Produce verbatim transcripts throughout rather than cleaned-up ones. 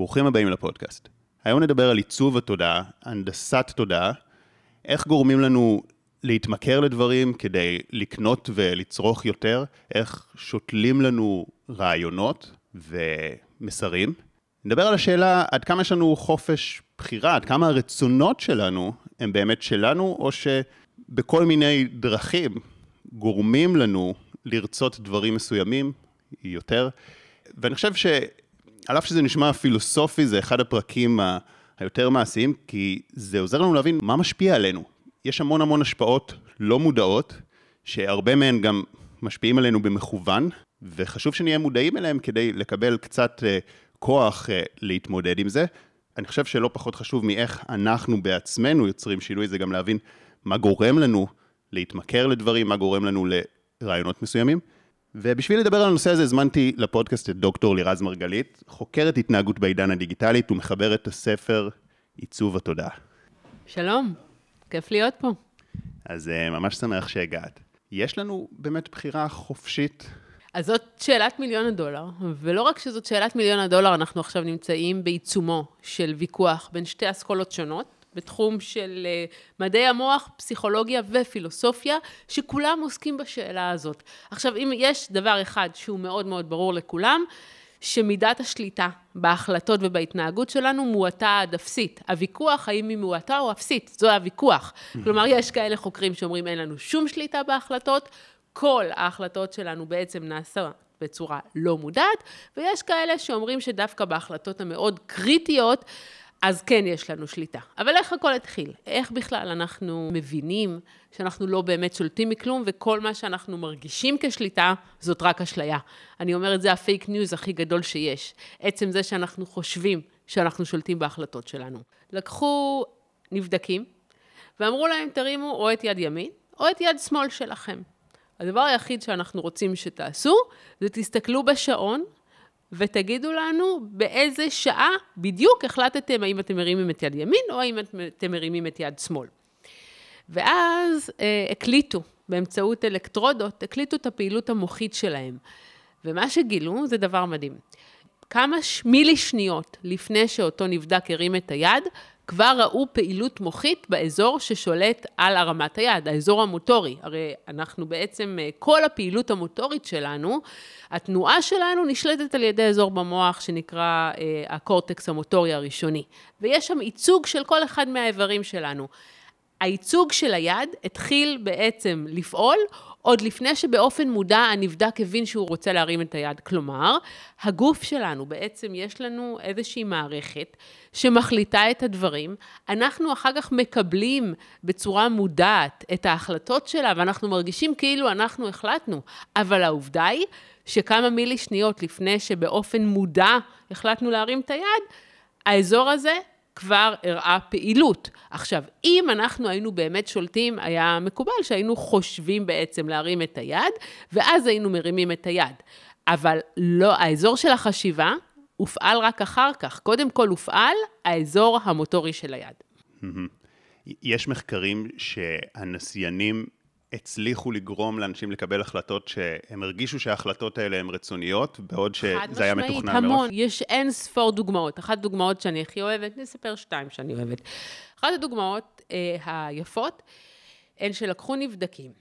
ברוכים הבאים לפודקאסט. היום נדבר על עיצוב התודעה, הנדסת תודעה, איך גורמים לנו להתמכר לדברים כדי לקנות ולצרוך יותר, איך שותלים לנו רעיונות ומסרים. נדבר על השאלה עד כמה יש לנו חופש בחירה, עד כמה הרצונות שלנו הם באמת שלנו, או שבכל מיני דרכים גורמים לנו לרצות דברים מסוימים יותר. ואני חושב ש... על אף שזה נשמע פילוסופי, זה אחד הפרקים ה- היותר מעשיים, כי זה עוזר לנו להבין מה משפיע עלינו. יש המון המון השפעות לא מודעות, שהרבה מהן גם משפיעים עלינו במכוון, וחשוב שנהיה מודעים אליהם כדי לקבל קצת uh, כוח uh, להתמודד עם זה. אני חושב שלא פחות חשוב מאיך אנחנו בעצמנו יוצרים שינוי, זה גם להבין מה גורם לנו להתמכר לדברים, מה גורם לנו לרעיונות מסוימים. ובשביל לדבר על הנושא הזה, הזמנתי לפודקאסט את דוקטור לירז מרגלית, חוקרת התנהגות בעידן הדיגיטלית ומחברת הספר עיצוב התודעה. שלום, כיף להיות פה. אז ממש שמח שהגעת. יש לנו באמת בחירה חופשית? אז זאת שאלת מיליון הדולר, ולא רק שזאת שאלת מיליון הדולר, אנחנו עכשיו נמצאים בעיצומו של ויכוח בין שתי אסכולות שונות, בתחום של מדעי המוח, פסיכולוגיה ופילוסופיה, שכולם עוסקים בשאלה הזאת. עכשיו, אם יש דבר אחד שהוא מאוד מאוד ברור לכולם, שמידת השליטה בהחלטות ובהתנהגות שלנו מועטה עד אפסית. הוויכוח, האם היא מועטה או אפסית, זו הוויכוח. כלומר, יש כאלה חוקרים שאומרים, אין לנו שום שליטה בהחלטות, כל ההחלטות שלנו בעצם נעשה בצורה לא מודעת, ויש כאלה שאומרים שדווקא בהחלטות המאוד קריטיות, אז כן יש לנו שליטה. אבל איך הכל התחיל? איך בכלל אנחנו מבינים שאנחנו לא באמת שולטים מכלום, וכל מה שאנחנו מרגישים כשליטה, זאת רק אשליה. אני אומרת, זה הפייק ניוז הכי גדול שיש. עצם זה שאנחנו חושבים שאנחנו שולטים בהחלטות שלנו. לקחו נבדקים, ואמרו להם, תרימו או את יד ימין, או את יד שמאל שלכם. הדבר היחיד שאנחנו רוצים שתעשו, זה תסתכלו בשעון, ותגידו לנו באיזה שעה בדיוק החלטתם האם אתם מרימים את יד ימין או האם אתם מרימים את יד שמאל. ואז אה, הקליטו באמצעות אלקטרודות, הקליטו את הפעילות המוחית שלהם. ומה שגילו זה דבר מדהים. כמה מילי שניות לפני שאותו נבדק הרים את היד, כבר ראו פעילות מוחית באזור ששולט על הרמת היד, האזור המוטורי. הרי אנחנו בעצם, כל הפעילות המוטורית שלנו, התנועה שלנו נשלטת על ידי אזור במוח שנקרא הקורטקס המוטורי הראשוני. ויש שם ייצוג של כל אחד מהאיברים שלנו. הייצוג של היד התחיל בעצם לפעול, עוד לפני שבאופן מודע הנבדק הבין שהוא רוצה להרים את היד. כלומר, הגוף שלנו, בעצם יש לנו איזושהי מערכת שמחליטה את הדברים. אנחנו אחר כך מקבלים בצורה מודעת את ההחלטות שלה, ואנחנו מרגישים כאילו אנחנו החלטנו. אבל העובדה היא שכמה מילי שניות לפני שבאופן מודע החלטנו להרים את היד, האזור הזה כבר הראה פעילות. עכשיו, אם אנחנו היינו באמת שולטים, היה מקובל שהיינו חושבים בעצם להרים את היד, ואז היינו מרימים את היד. אבל לא, האזור של החשיבה הופעל רק אחר כך. קודם כל הופעל האזור המוטורי של היד. יש מחקרים שהנסיינים הצליחו לגרום לאנשים לקבל החלטות שהם הרגישו שההחלטות האלה הן רצוניות, בעוד שזה היה מתוכנן מראש. המון, יש אין ספור דוגמאות. אחת הדוגמאות שאני הכי אוהבת, נספר שתיים שאני אוהבת. אחת הדוגמאות אה, היפות, הן שלקחו נבדקים,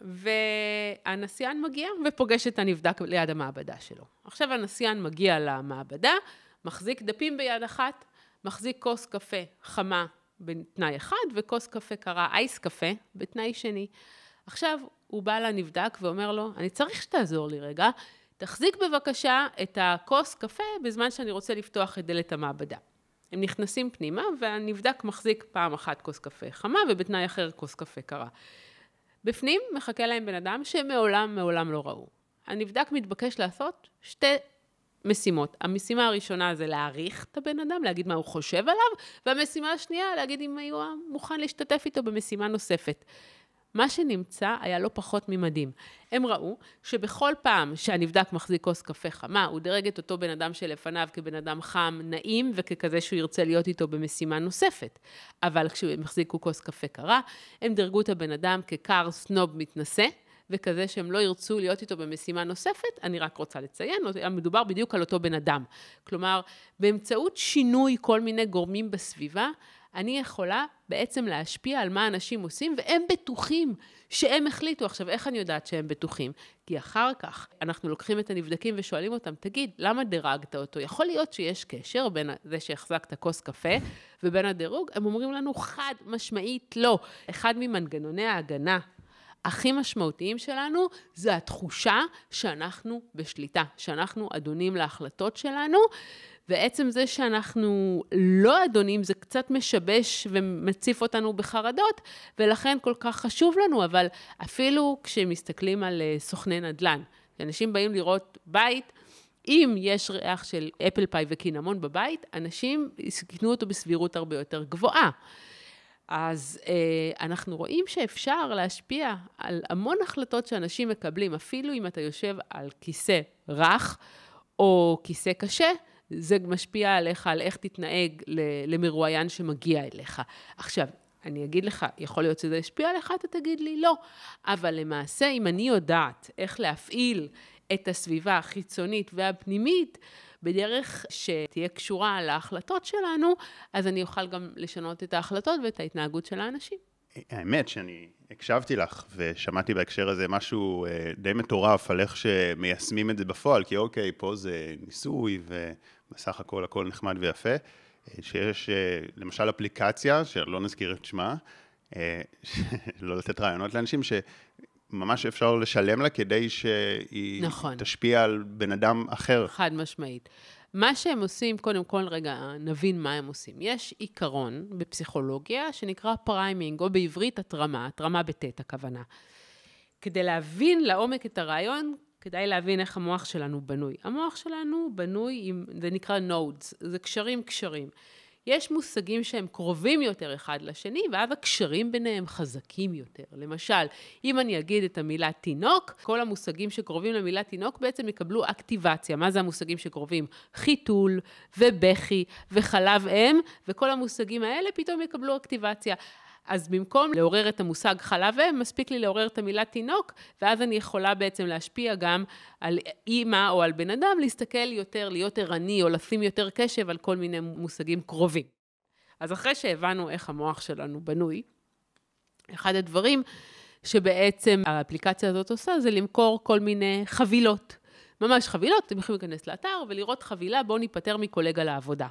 והנסיין מגיע ופוגש את הנבדק ליד המעבדה שלו. עכשיו הנסיין מגיע למעבדה, מחזיק דפים ביד אחת, מחזיק כוס קפה חמה בתנאי אחד, וכוס קפה קרה אייס קפה בתנאי שני. עכשיו הוא בא לנבדק ואומר לו, אני צריך שתעזור לי רגע, תחזיק בבקשה את הכוס קפה בזמן שאני רוצה לפתוח את דלת המעבדה. הם נכנסים פנימה והנבדק מחזיק פעם אחת כוס קפה חמה ובתנאי אחר כוס קפה קרה. בפנים מחכה להם בן אדם שמעולם מעולם לא ראו. הנבדק מתבקש לעשות שתי משימות. המשימה הראשונה זה להעריך את הבן אדם, להגיד מה הוא חושב עליו, והמשימה השנייה להגיד אם הוא מוכן להשתתף איתו במשימה נוספת. מה שנמצא היה לא פחות ממדים. הם ראו שבכל פעם שהנבדק מחזיק כוס קפה חמה, הוא דרג את אותו בן אדם שלפניו כבן אדם חם, נעים, וככזה שהוא ירצה להיות איתו במשימה נוספת. אבל כשהם מחזיקו כוס קפה קרה, הם דרגו את הבן אדם כקר סנוב מתנשא, וכזה שהם לא ירצו להיות איתו במשימה נוספת, אני רק רוצה לציין, מדובר בדיוק על אותו בן אדם. כלומר, באמצעות שינוי כל מיני גורמים בסביבה, אני יכולה בעצם להשפיע על מה אנשים עושים, והם בטוחים שהם החליטו. עכשיו, איך אני יודעת שהם בטוחים? כי אחר כך אנחנו לוקחים את הנבדקים ושואלים אותם, תגיד, למה דירגת אותו? יכול להיות שיש קשר בין זה שהחזקת כוס קפה ובין הדירוג, הם אומרים לנו חד משמעית לא. אחד ממנגנוני ההגנה הכי משמעותיים שלנו, זה התחושה שאנחנו בשליטה, שאנחנו אדונים להחלטות שלנו, ועצם זה שאנחנו לא אדונים, זה קצת משבש ומציף אותנו בחרדות, ולכן כל כך חשוב לנו, אבל אפילו כשמסתכלים על סוכני נדל"ן, אנשים באים לראות בית, אם יש ריח של אפל פאי וקינמון בבית, אנשים יקנו אותו בסבירות הרבה יותר גבוהה. אז אה, אנחנו רואים שאפשר להשפיע על המון החלטות שאנשים מקבלים, אפילו אם אתה יושב על כיסא רך או כיסא קשה, זה משפיע עליך, על איך תתנהג למרואיין שמגיע אליך. עכשיו, אני אגיד לך, יכול להיות שזה ישפיע עליך, אתה תגיד לי לא. אבל למעשה, אם אני יודעת איך להפעיל את הסביבה החיצונית והפנימית, בדרך שתהיה קשורה להחלטות שלנו, אז אני אוכל גם לשנות את ההחלטות ואת ההתנהגות של האנשים. האמת שאני הקשבתי לך ושמעתי בהקשר הזה משהו די מטורף על איך שמיישמים את זה בפועל, כי אוקיי, פה זה ניסוי ובסך הכל הכל נחמד ויפה, שיש למשל אפליקציה, שלא נזכיר את שמה, לא לתת רעיונות לאנשים ש... ממש אפשר לשלם לה כדי שהיא נכון. תשפיע על בן אדם אחר. חד משמעית. מה שהם עושים, קודם כל רגע נבין מה הם עושים. יש עיקרון בפסיכולוגיה שנקרא פריימינג, או בעברית התרמה, התרמה בתת הכוונה. כדי להבין לעומק את הרעיון, כדאי להבין איך המוח שלנו בנוי. המוח שלנו בנוי, עם, זה נקרא נודס, זה קשרים קשרים. יש מושגים שהם קרובים יותר אחד לשני, ואז הקשרים ביניהם חזקים יותר. למשל, אם אני אגיד את המילה תינוק, כל המושגים שקרובים למילה תינוק בעצם יקבלו אקטיבציה. מה זה המושגים שקרובים? חיתול ובכי וחלב אם, וכל המושגים האלה פתאום יקבלו אקטיבציה. אז במקום לעורר את המושג חלב אם, מספיק לי לעורר את המילה תינוק, ואז אני יכולה בעצם להשפיע גם על אימא או על בן אדם, להסתכל יותר, להיות ערני או לשים יותר קשב על כל מיני מושגים קרובים. אז אחרי שהבנו איך המוח שלנו בנוי, אחד הדברים שבעצם האפליקציה הזאת עושה, זה למכור כל מיני חבילות. ממש חבילות, אתם יכולים להיכנס לאתר ולראות חבילה, בואו ניפטר מקולגה לעבודה.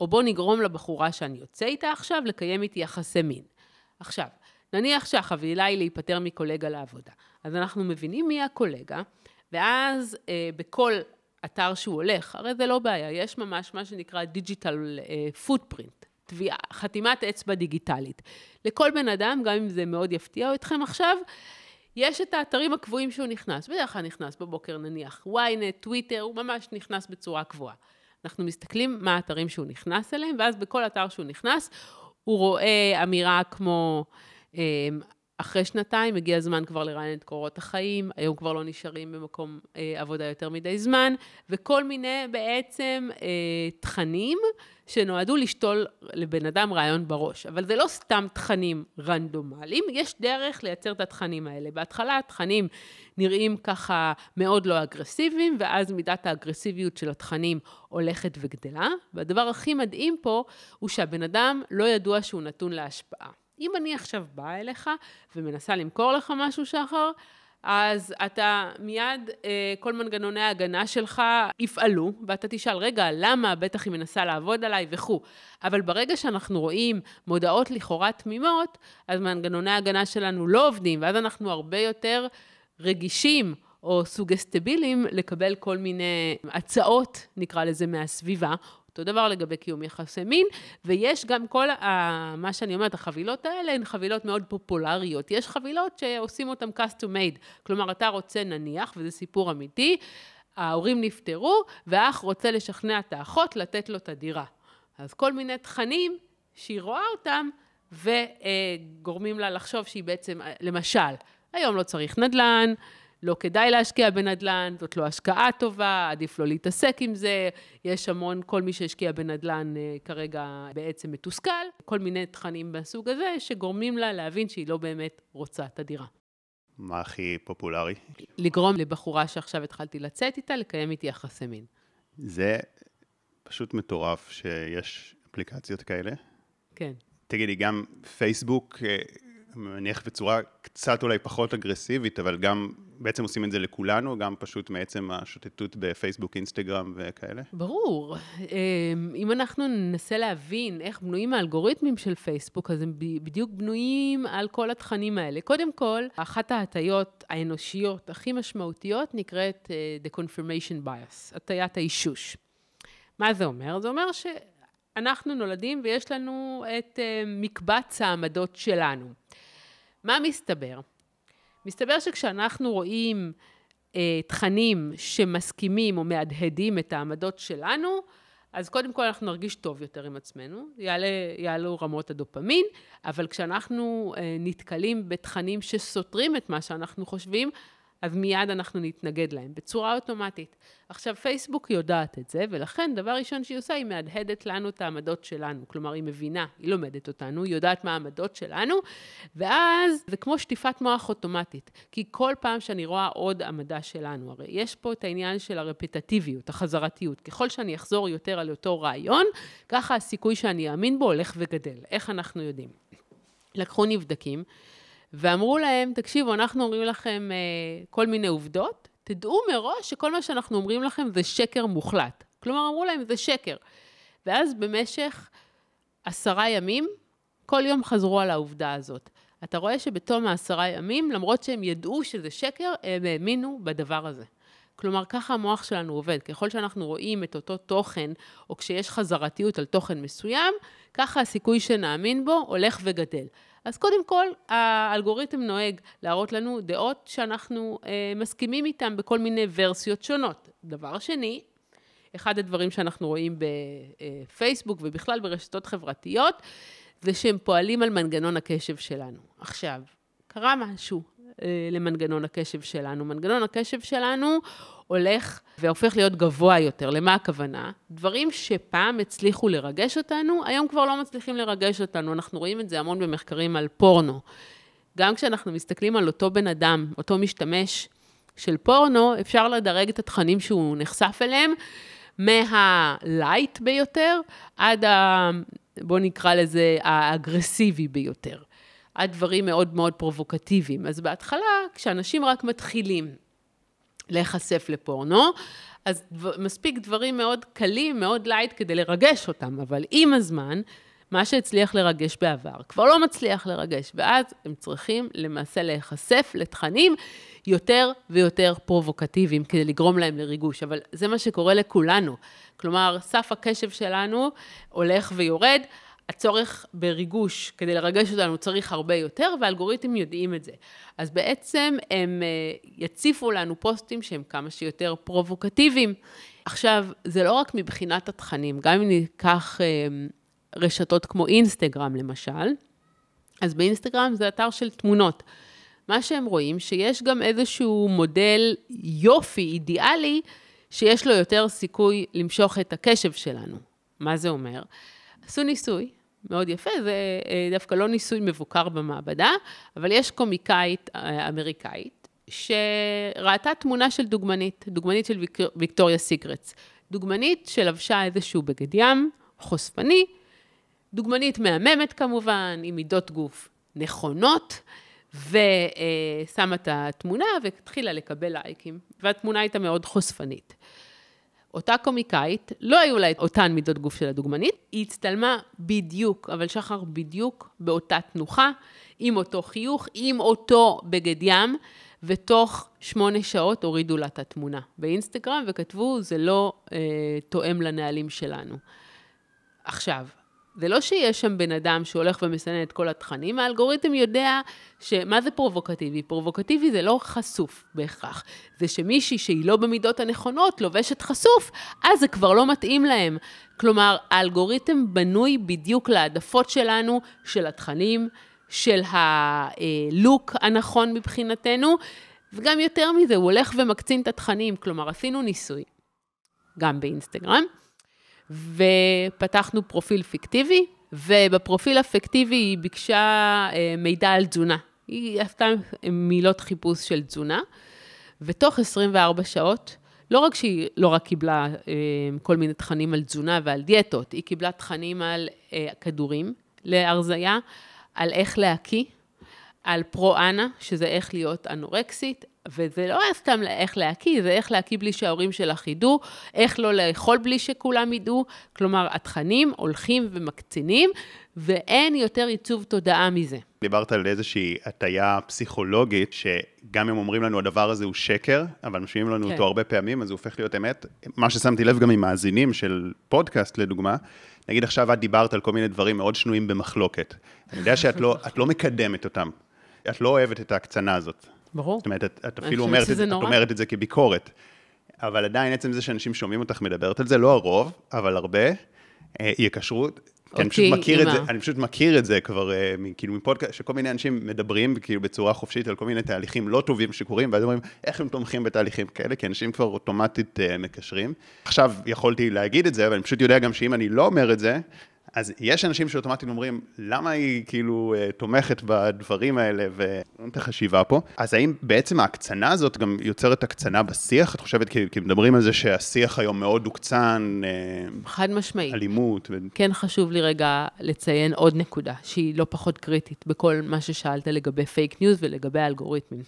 או בואו נגרום לבחורה שאני יוצא איתה עכשיו, לקיים איתי יחסי מין. עכשיו, נניח שהחבילה היא להיפטר מקולגה לעבודה. אז אנחנו מבינים מי הקולגה, ואז אה, בכל אתר שהוא הולך, הרי זה לא בעיה, יש ממש מה שנקרא דיג'יטל פוטפרינט, תביעה, חתימת אצבע דיגיטלית. לכל בן אדם, גם אם זה מאוד יפתיע אתכם עכשיו, יש את האתרים הקבועים שהוא נכנס. בדרך כלל נכנס בבוקר נניח, וויינט, טוויטר, הוא ממש נכנס בצורה קבועה. אנחנו מסתכלים מה האתרים שהוא נכנס אליהם, ואז בכל אתר שהוא נכנס, הוא רואה אמירה כמו, אחרי שנתיים הגיע הזמן כבר לרעיין את קורות החיים, היום כבר לא נשארים במקום עבודה יותר מדי זמן, וכל מיני בעצם תכנים שנועדו לשתול לבן אדם רעיון בראש. אבל זה לא סתם תכנים רנדומליים, יש דרך לייצר את התכנים האלה. בהתחלה התכנים נראים ככה מאוד לא אגרסיביים, ואז מידת האגרסיביות של התכנים הולכת וגדלה. והדבר הכי מדהים פה הוא שהבן אדם לא ידוע שהוא נתון להשפעה. אם אני עכשיו באה אליך ומנסה למכור לך משהו שחר, אז אתה מיד, כל מנגנוני ההגנה שלך יפעלו, ואתה תשאל, רגע, למה? בטח היא מנסה לעבוד עליי וכו'. אבל ברגע שאנחנו רואים מודעות לכאורה תמימות, אז מנגנוני ההגנה שלנו לא עובדים, ואז אנחנו הרבה יותר רגישים או סוגסטיביליים לקבל כל מיני הצעות, נקרא לזה, מהסביבה, אותו דבר לגבי קיום יחסי מין, ויש גם כל, ה, מה שאני אומרת, החבילות האלה הן חבילות מאוד פופולריות. יש חבילות שעושים אותן custom made, כלומר, אתה רוצה נניח, וזה סיפור אמיתי, ההורים נפטרו, והאח רוצה לשכנע את האחות לתת לו את הדירה. אז כל מיני תכנים שהיא רואה אותם, וגורמים לה לחשוב שהיא בעצם, למשל, היום לא צריך נדל"ן, לא כדאי להשקיע בנדלן, זאת לא השקעה טובה, עדיף לא להתעסק עם זה, יש המון, כל מי שהשקיע בנדלן כרגע בעצם מתוסכל, כל מיני תכנים בסוג הזה שגורמים לה להבין שהיא לא באמת רוצה את הדירה. מה הכי פופולרי? לגרום לבחורה שעכשיו התחלתי לצאת איתה, לקיים איתי יחסי מין. זה פשוט מטורף שיש אפליקציות כאלה. כן. תגידי, גם פייסבוק מניח בצורה קצת אולי פחות אגרסיבית, אבל גם בעצם עושים את זה לכולנו, גם פשוט מעצם השוטטות בפייסבוק, אינסטגרם וכאלה? ברור. אם אנחנו ננסה להבין איך בנויים האלגוריתמים של פייסבוק, אז הם בדיוק בנויים על כל התכנים האלה. קודם כל, אחת ההטיות האנושיות הכי משמעותיות נקראת the confirmation bias, הטיית האישוש. מה זה אומר? זה אומר ש... אנחנו נולדים ויש לנו את מקבץ העמדות שלנו. מה מסתבר? מסתבר שכשאנחנו רואים אה, תכנים שמסכימים או מהדהדים את העמדות שלנו, אז קודם כל אנחנו נרגיש טוב יותר עם עצמנו, יעלה, יעלו רמות הדופמין, אבל כשאנחנו אה, נתקלים בתכנים שסותרים את מה שאנחנו חושבים, אז מיד אנחנו נתנגד להם, בצורה אוטומטית. עכשיו, פייסבוק יודעת את זה, ולכן דבר ראשון שהיא עושה, היא מהדהדת לנו את העמדות שלנו. כלומר, היא מבינה, היא לומדת אותנו, היא יודעת מה העמדות שלנו, ואז זה כמו שטיפת מוח אוטומטית, כי כל פעם שאני רואה עוד עמדה שלנו, הרי יש פה את העניין של הרפטטיביות, החזרתיות. ככל שאני אחזור יותר על אותו רעיון, ככה הסיכוי שאני אאמין בו הולך וגדל. איך אנחנו יודעים? לקחו נבדקים, ואמרו להם, תקשיבו, אנחנו אומרים לכם אה, כל מיני עובדות, תדעו מראש שכל מה שאנחנו אומרים לכם זה שקר מוחלט. כלומר, אמרו להם, זה שקר. ואז במשך עשרה ימים, כל יום חזרו על העובדה הזאת. אתה רואה שבתום העשרה ימים, למרות שהם ידעו שזה שקר, הם האמינו בדבר הזה. כלומר, ככה המוח שלנו עובד. ככל שאנחנו רואים את אותו תוכן, או כשיש חזרתיות על תוכן מסוים, ככה הסיכוי שנאמין בו הולך וגדל. אז קודם כל, האלגוריתם נוהג להראות לנו דעות שאנחנו אה, מסכימים איתם בכל מיני ורסיות שונות. דבר שני, אחד הדברים שאנחנו רואים בפייסבוק ובכלל ברשתות חברתיות, זה שהם פועלים על מנגנון הקשב שלנו. עכשיו, קרה משהו אה, למנגנון הקשב שלנו. מנגנון הקשב שלנו הולך והופך להיות גבוה יותר. למה הכוונה? דברים שפעם הצליחו לרגש אותנו, היום כבר לא מצליחים לרגש אותנו. אנחנו רואים את זה המון במחקרים על פורנו. גם כשאנחנו מסתכלים על אותו בן אדם, אותו משתמש של פורנו, אפשר לדרג את התכנים שהוא נחשף אליהם, מהלייט ביותר, עד ה... בוא נקרא לזה האגרסיבי ביותר. הדברים מאוד מאוד פרובוקטיביים. אז בהתחלה, כשאנשים רק מתחילים, להיחשף לפורנו, אז מספיק דברים מאוד קלים, מאוד לייט כדי לרגש אותם, אבל עם הזמן, מה שהצליח לרגש בעבר, כבר לא מצליח לרגש, ואז הם צריכים למעשה להיחשף לתכנים יותר ויותר פרובוקטיביים, כדי לגרום להם לריגוש, אבל זה מה שקורה לכולנו, כלומר, סף הקשב שלנו הולך ויורד, הצורך בריגוש, כדי לרגש אותנו, צריך הרבה יותר, והאלגוריתמים יודעים את זה. אז בעצם הם יציפו לנו פוסטים שהם כמה שיותר פרובוקטיביים. עכשיו, זה לא רק מבחינת התכנים, גם אם ניקח רשתות כמו אינסטגרם למשל, אז באינסטגרם זה אתר של תמונות. מה שהם רואים, שיש גם איזשהו מודל יופי, אידיאלי, שיש לו יותר סיכוי למשוך את הקשב שלנו. מה זה אומר? עשו ניסוי. מאוד יפה, זה דווקא לא ניסוי מבוקר במעבדה, אבל יש קומיקאית אמריקאית, שראתה תמונה של דוגמנית, דוגמנית של ויקטוריה סיקרטס, דוגמנית שלבשה איזשהו בגד ים, חושפני, דוגמנית מהממת כמובן, עם מידות גוף נכונות, ושמה את התמונה והתחילה לקבל לייקים, והתמונה הייתה מאוד חושפנית. אותה קומיקאית, לא היו לה אותן מידות גוף של הדוגמנית, היא הצטלמה בדיוק, אבל שחר בדיוק באותה תנוחה, עם אותו חיוך, עם אותו בגד ים, ותוך שמונה שעות הורידו לה את התמונה באינסטגרם, וכתבו, זה לא אה, תואם לנהלים שלנו. עכשיו, זה לא שיש שם בן אדם שהולך ומסנן את כל התכנים, האלגוריתם יודע שמה זה פרובוקטיבי. פרובוקטיבי זה לא חשוף בהכרח. זה שמישהי שהיא לא במידות הנכונות, לובשת חשוף, אז זה כבר לא מתאים להם. כלומר, האלגוריתם בנוי בדיוק לעדפות שלנו, של התכנים, של הלוק הנכון מבחינתנו, וגם יותר מזה, הוא הולך ומקצין את התכנים. כלומר, עשינו ניסוי, גם באינסטגרם, ופתחנו פרופיל פיקטיבי, ובפרופיל הפיקטיבי היא ביקשה מידע על תזונה. היא עשתה מילות חיפוש של תזונה, ותוך עשרים וארבע שעות, לא רק שהיא לא רק קיבלה אה, כל מיני תכנים על תזונה ועל דיאטות, היא קיבלה תכנים על אה, כדורים להרזיה, על איך להקיא, על פרו-אנה, שזה איך להיות אנורקסית, וזה לא סתם איך להקיא, זה איך להקיא בלי שההורים שלך ידעו, איך לא לאכול בלי שכולם ידעו, כלומר, התכנים הולכים ומקצינים, ואין יותר עיצוב תודעה מזה. דיברת על איזושהי הטיה פסיכולוגית, שגם אם אומרים לנו הדבר הזה הוא שקר, אבל משמיעים לנו כן. אותו הרבה פעמים, אז זה הופך להיות אמת. מה ששמתי לב גם עם מאזינים של פודקאסט, לדוגמה, נגיד עכשיו את דיברת על כל מיני דברים מאוד שנויים במחלוקת. אני יודע שאת לא, את לא מקדמת אותם. את לא אוהבת את ההקצנה הזאת. ברור. זאת אומרת, את, את אפילו אומרת את, את אומרת את זה כביקורת. אבל עדיין עצם זה שאנשים שומעים אותך מדברת על זה, לא הרוב, אבל הרבה, אה, יקשרו, כי אני פשוט מכיר את זה, אני פשוט מכיר את זה כבר, אה, כאילו מפודקאסט, שכל מיני אנשים מדברים כאילו בצורה חופשית על כל מיני תהליכים לא טובים שקורים, ואז אומרים, איך הם תומכים בתהליכים כאלה, כי אנשים כבר אוטומטית אה, מקשרים. עכשיו יכולתי להגיד את זה, אבל אני פשוט יודע גם שאם אני לא אומר את זה, אז יש אנשים שאוטומטית אומרים, למה היא כאילו תומכת בדברים האלה, ואין את החשיבה פה. אז האם בעצם ההקצנה הזאת גם יוצרת הקצנה בשיח? את חושבת, כי מדברים על זה שהשיח היום מאוד הוקצן, חד משמעית. אלימות. כן חשוב לי רגע לציין עוד נקודה, שהיא לא פחות קריטית, בכל מה ששאלת לגבי פייק ניוז ולגבי האלגוריתמים.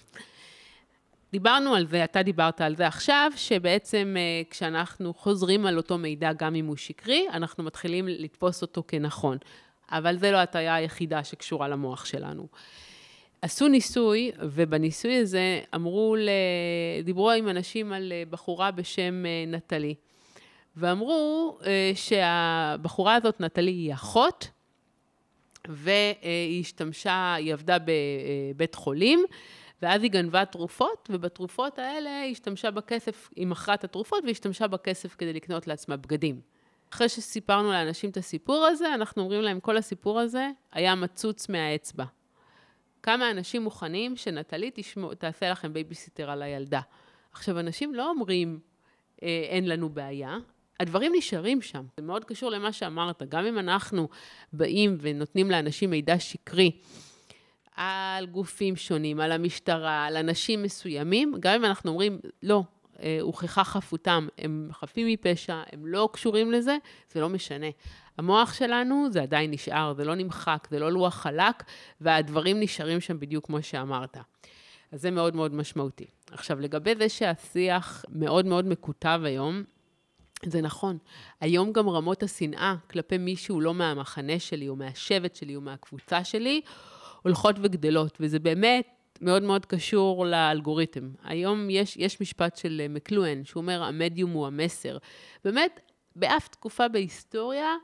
דיברנו על זה, אתה דיברת על זה עכשיו, שבעצם כשאנחנו חוזרים על אותו מידע, גם אם הוא שקרי, אנחנו מתחילים לתפוס אותו כנכון. אבל זה לא הטעיה היחידה שקשורה למוח שלנו. עשו ניסוי, ובניסוי הזה אמרו, דיברו עם אנשים על בחורה בשם נטלי. ואמרו שהבחורה הזאת, נטלי, היא אחות, והיא השתמשה, היא עבדה בבית חולים, ואז היא גנבה תרופות, ובתרופות האלה היא השתמשה בכסף, היא מכרה את התרופות, והיא השתמשה בכסף כדי לקנות לעצמה בגדים. אחרי שסיפרנו לאנשים את הסיפור הזה, אנחנו אומרים להם, כל הסיפור הזה היה מצוץ מהאצבע. כמה אנשים מוכנים שנטלי תשמע, תעשה לכם בייביסיטר על הילדה. עכשיו, אנשים לא אומרים, אין לנו בעיה, הדברים נשארים שם. זה מאוד קשור למה שאמרת, גם אם אנחנו באים ונותנים לאנשים מידע שקרי, על גופים שונים, על המשטרה, על אנשים מסוימים, גם אם אנחנו אומרים, לא, הוכחה חפותם, הם חפים מפשע, הם לא קשורים לזה, זה לא משנה. המוח שלנו זה עדיין נשאר, זה לא נמחק, זה לא לוח חלק, והדברים נשארים שם בדיוק כמו שאמרת. אז זה מאוד מאוד משמעותי. עכשיו, לגבי זה שהשיח מאוד מאוד מקוטב היום, זה נכון. היום גם רמות השנאה כלפי מישהו לא מהמחנה שלי, או מהשבט שלי, או מהקבוצה שלי, הולכות וגדלות, וזה באמת מאוד מאוד קשור לאלגוריתם. היום יש, יש משפט של מקלואן, שהוא אומר, המדיום הוא המסר. באמת, באף תקופה בהיסטוריה,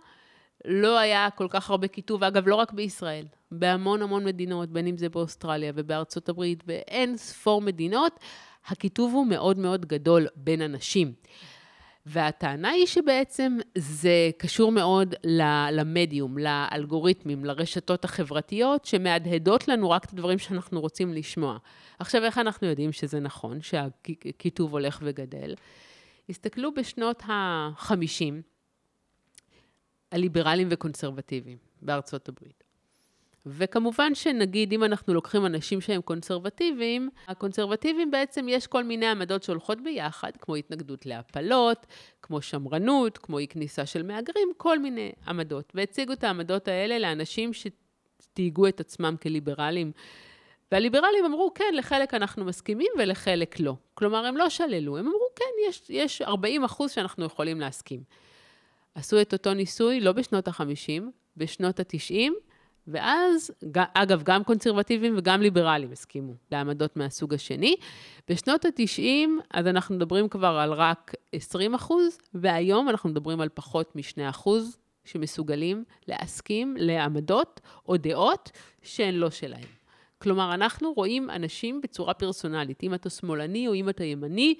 לא היה כל כך הרבה כיתוב, אגב, לא רק בישראל, בהמון המון מדינות, בין אם זה באוסטרליה ובארצות הברית, באין ספור מדינות, הכיתוב הוא מאוד מאוד גדול בין אנשים. והטענה היא שבעצם זה קשור מאוד למדיום, לאלגוריתמים, לרשתות החברתיות, שמהדהדות לנו רק את הדברים שאנחנו רוצים לשמוע. עכשיו, איך אנחנו יודעים שזה נכון, שהכיתוב הולך וגדל? הסתכלו בשנות ה-חמישים, הליברלים וקונסרבטיבים בארצות הברית. וכמובן שנגיד, אם אנחנו לוקחים אנשים שהם קונסרבטיביים, הקונסרבטיביים בעצם יש כל מיני עמדות שהולכות ביחד, כמו התנגדות להפלות, כמו שמרנות, כמו כניסה של מהגרים, כל מיני עמדות. והציגו את העמדות האלה לאנשים שתהיגו את עצמם כליברלים. והליברלים אמרו, כן, לחלק אנחנו מסכימים ולחלק לא. כלומר, הם לא שללו, הם אמרו, כן, יש, יש ארבעים אחוז שאנחנו יכולים להסכים. עשו את אותו ניסוי, לא בשנות ה-חמישים, בשנות ה-תשעים, ואז, אגב, גם קונסרבטיבים וגם ליברלים הסכימו לעמדות מהסוג השני. בשנות ה-תשעים, אז אנחנו מדברים כבר על רק עשרים אחוז, והיום אנחנו מדברים על פחות מ-שני אחוז שמסוגלים להסכים לעמדות או דעות שהן לא שלהם. כלומר, אנחנו רואים אנשים בצורה פרסונלית. אם אתה שמאלני או אם אתה ימני,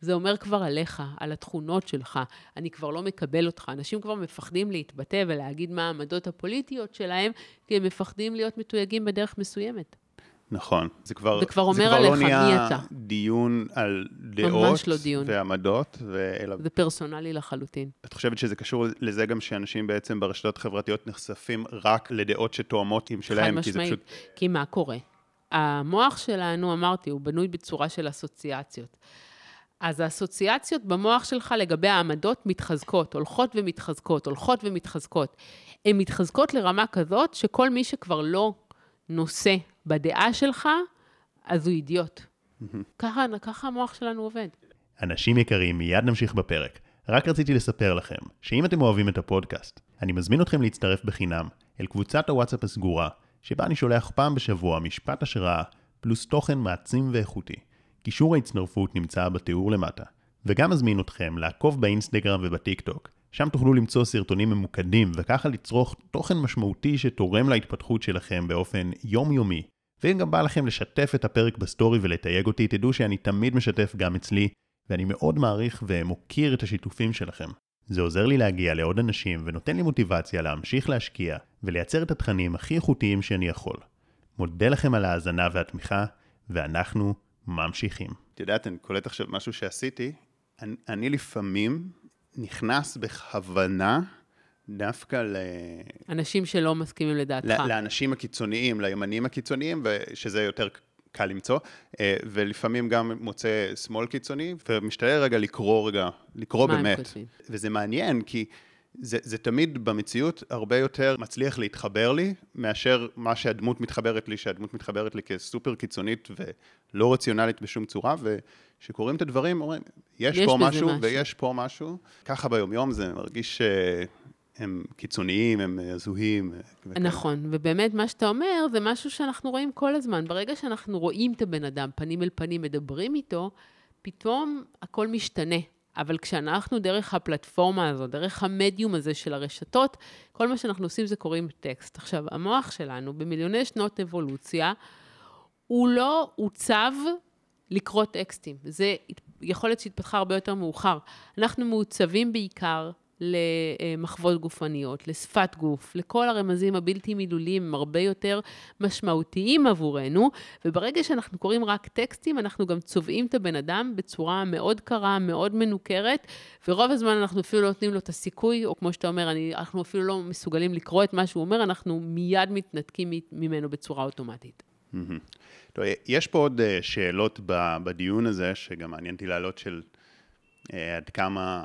זה אומר כבר עליך, על התכונות שלך, אני כבר לא מקבל אותך, אנשים כבר מפחדים להתבטא ולהגיד מה העמדות הפוליטיות שלהם, כי הם מפחדים להיות מתויגים בדרך מסוימת. נכון, זה כבר, זה כבר אומר זה כבר עליך, לא נהיה דיון על דעות לא דיון. ועמדות. ואלה... זה פרסונלי לחלוטין. את חושבת שזה קשור לזה גם שאנשים בעצם ברשתות חברתיות נחשפים רק לדעות שתואמות עם שלהם? חד משמעית, כי, פשוט... כי מה קורה? המוח שלנו, אמרתי, הוא בנוי בצורה של אסוציאציות. אז האסוציאציות במוח שלך לגבי העמדות מתחזקות, הולכות ומתחזקות, הולכות ומתחזקות. הן מתחזקות לרמה כזאת שכל מי שכבר לא נושא בדעה שלך, אז הוא אידיוט. ככה, ככה המוח שלנו עובד. אנשים יקרים, מיד נמשיך בפרק. רק רציתי לספר לכם, שאם אתם אוהבים את הפודקאסט, אני מזמין אתכם להצטרף בחינם אל קבוצת הוואטסאפ הסגורה, שבה אני שולח פעם בשבוע משפט השראה, פלוס תוכן מעצים ואיכותי. קישור ההצטרפות נמצא בתיאור למטה. וגם מזמין אתכם לעקוב באינסטגרם ובטיקטוק. שם תוכלו למצוא סרטונים ממוקדים, וככה לצרוך תוכן משמעותי שתורם להתפתחות שלכם באופן יומיומי. ואם גם בא לכם לשתף את הפרק בסטורי ולתייג אותי, תדעו שאני תמיד משתף גם אצלי, ואני מאוד מעריך ומוקיר את השיתופים שלכם. זה עוזר לי להגיע לעוד אנשים ונותן לי מוטיבציה להמשיך להשקיע ולייצר את התכנים הכי איכותיים שאני יכול. מודה לכם על ההאזנה והתמיכה, ואנחנו ממשיכים. את יודעת, אני קולט עכשיו משהו שעשיתי. אני, אני לפעמים נכנס בכוונה דווקא ל... אנשים שלא מסכימים לדעתך. לאנשים הקיצוניים, לימנים הקיצוניים, ושזה יותר קל למצוא, ולפעמים גם מוצא שמאל קיצוני, ומשתדל רגע לקרוא רגע, לקרוא באמת. וזה מעניין, כי זה, זה תמיד במציאות הרבה יותר מצליח להתחבר לי, מאשר מה שהדמות מתחברת לי, שהדמות מתחברת לי כסופר קיצונית ולא רציונלית בשום צורה, ושקוראים את הדברים, אומרים, יש, יש פה משהו, משהו ויש פה משהו. ככה ביומיום זה מרגיש שהם קיצוניים, הם זוהים. נכון, וכן. ובאמת מה שאתה אומר זה משהו שאנחנו רואים כל הזמן. ברגע שאנחנו רואים את הבן אדם, פנים אל פנים, מדברים איתו, פתאום הכל משתנה. אבל כשאנחנו דרך הפלטפורמה הזו, דרך המדיום הזה של הרשתות, כל מה שאנחנו עושים זה קוראים טקסט. עכשיו, המוח שלנו, במיליוני שנות אבולוציה, הוא לא עוצב לקרוא טקסטים. זה יכולת שהתפתחה הרבה יותר מאוחר. אנחנו מעוצבים בעיקר למחוות גופניות, לשפת גוף, לכל הרמזים הבלתי מילוליים, הרבה יותר משמעותיים עבורנו, וברגע שאנחנו קוראים רק טקסטים, אנחנו גם צובעים את הבן אדם בצורה מאוד קרה, מאוד מנוכרת, ורוב הזמן אנחנו אפילו לא נותנים לו את הסיכוי, או כמו שאתה אומר, אני, אנחנו אפילו לא מסוגלים לקרוא את מה שהוא אומר, אנחנו מיד מתנתקים ממנו בצורה אוטומטית. טוב, יש פה עוד שאלות בדיון הזה, שגם מעניינתי לעלות של עד כמה...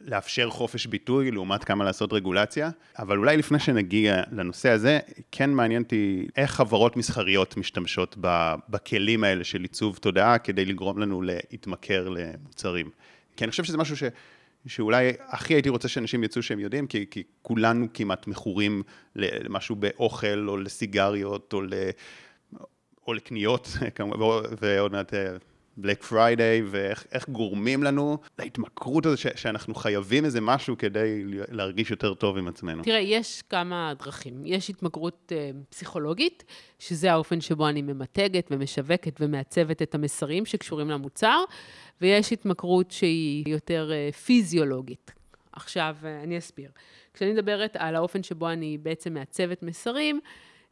לאפשר חופש ביטוי, לעומת כמה לעשות רגולציה, אבל אולי לפני שנגיע לנושא הזה, כן מעניינתי איך חברות מסחריות משתמשות בכלים האלה של עיצוב תודעה, כדי לגרום לנו להתמכר למוצרים. כי אני חושב שזה משהו ש, שאולי הכי הייתי רוצה שאנשים יצאו שהם יודעים, כי, כי כולנו כמעט מכורים למשהו באוכל, או לסיגריות, או, ל, או לקניות, ועוד מעט... בלק פריידיי, ואיך גורמים לנו להתמכרות הזה, שאנחנו חייבים איזה משהו כדי להרגיש יותר טוב עם עצמנו. תראה, יש כמה דרכים. יש התמכרות פסיכולוגית, שזה האופן שבו אני ממתגת ומשווקת ומעצבת את המסרים שקשורים למוצר, ויש התמכרות שהיא יותר פיזיולוגית. עכשיו, אני אסביר. כשאני מדברת על האופן שבו אני בעצם מעצבת מסרים,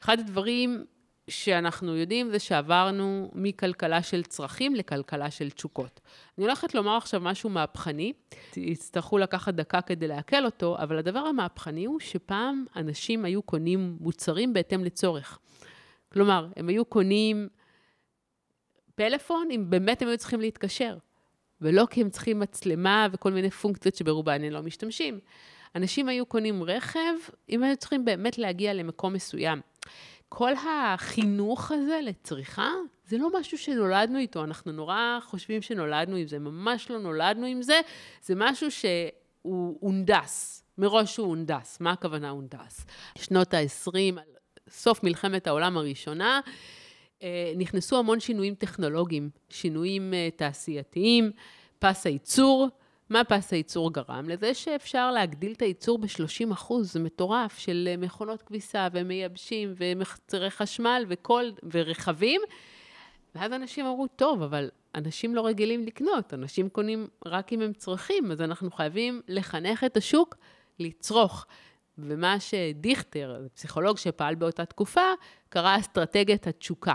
אחד הדברים... שאנחנו יודעים זה שעברנו מכלכלה של צרכים לכלכלה של תשוקות. אני הולכת לומר עכשיו משהו מהפכני, יצטרכו לקחת דקה כדי להקל אותו, אבל הדבר המהפכני הוא שפעם אנשים היו קונים מוצרים בהתאם לצורך. כלומר, הם היו קונים פלאפון אם באמת הם היו צריכים להתקשר, ולא כי הם צריכים מצלמה וכל מיני פונקציות שברובן הם לא משתמשים. אנשים היו קונים רכב אם היו צריכים באמת להגיע למקום מסוים. כל החינוך הזה לצריכה, זה לא משהו שנולדנו איתו. אנחנו נורא חושבים שנולדנו עם זה, ממש לא נולדנו עם זה. זה משהו שהוא הונדס, מראש הוא הונדס. מה הכוונה הונדס? שנות ה-עשרים, סוף מלחמת העולם הראשונה, נכנסו המון שינויים טכנולוגיים, שינויים תעשייתיים, פס הייצור. מה פס הייצור גרם? לזה שאפשר להגדיל את הייצור ב-שלושים אחוז, זה מטורף, של מכונות כביסה ומייבשים ומחצרי חשמל וכל, ורכבים. ואז אנשים אמרו, טוב, אבל אנשים לא רגילים לקנות, אנשים קונים רק אם הם צריכים, אז אנחנו חייבים לחנך את השוק לצרוך. ומה שדיכטר, פסיכולוג שפעל באותה תקופה, קרא אסטרטגיית התשוקה.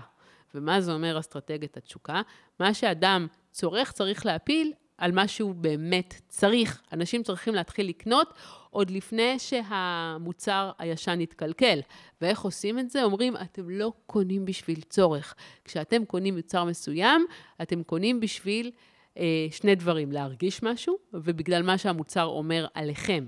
ומה זה אומר אסטרטגיית התשוקה? מה שאדם צורך צריך להפיל, על מה שהוא באמת צריך. אנשים צריכים להתחיל לקנות עוד לפני שהמוצר הישן יתקלקל. ואיך עושים את זה? אומרים, אתם לא קונים בשביל צורך. כשאתם קונים מוצר מסוים, אתם קונים בשביל אה, שני דברים, להרגיש משהו, ובגלל מה שהמוצר אומר עליכם.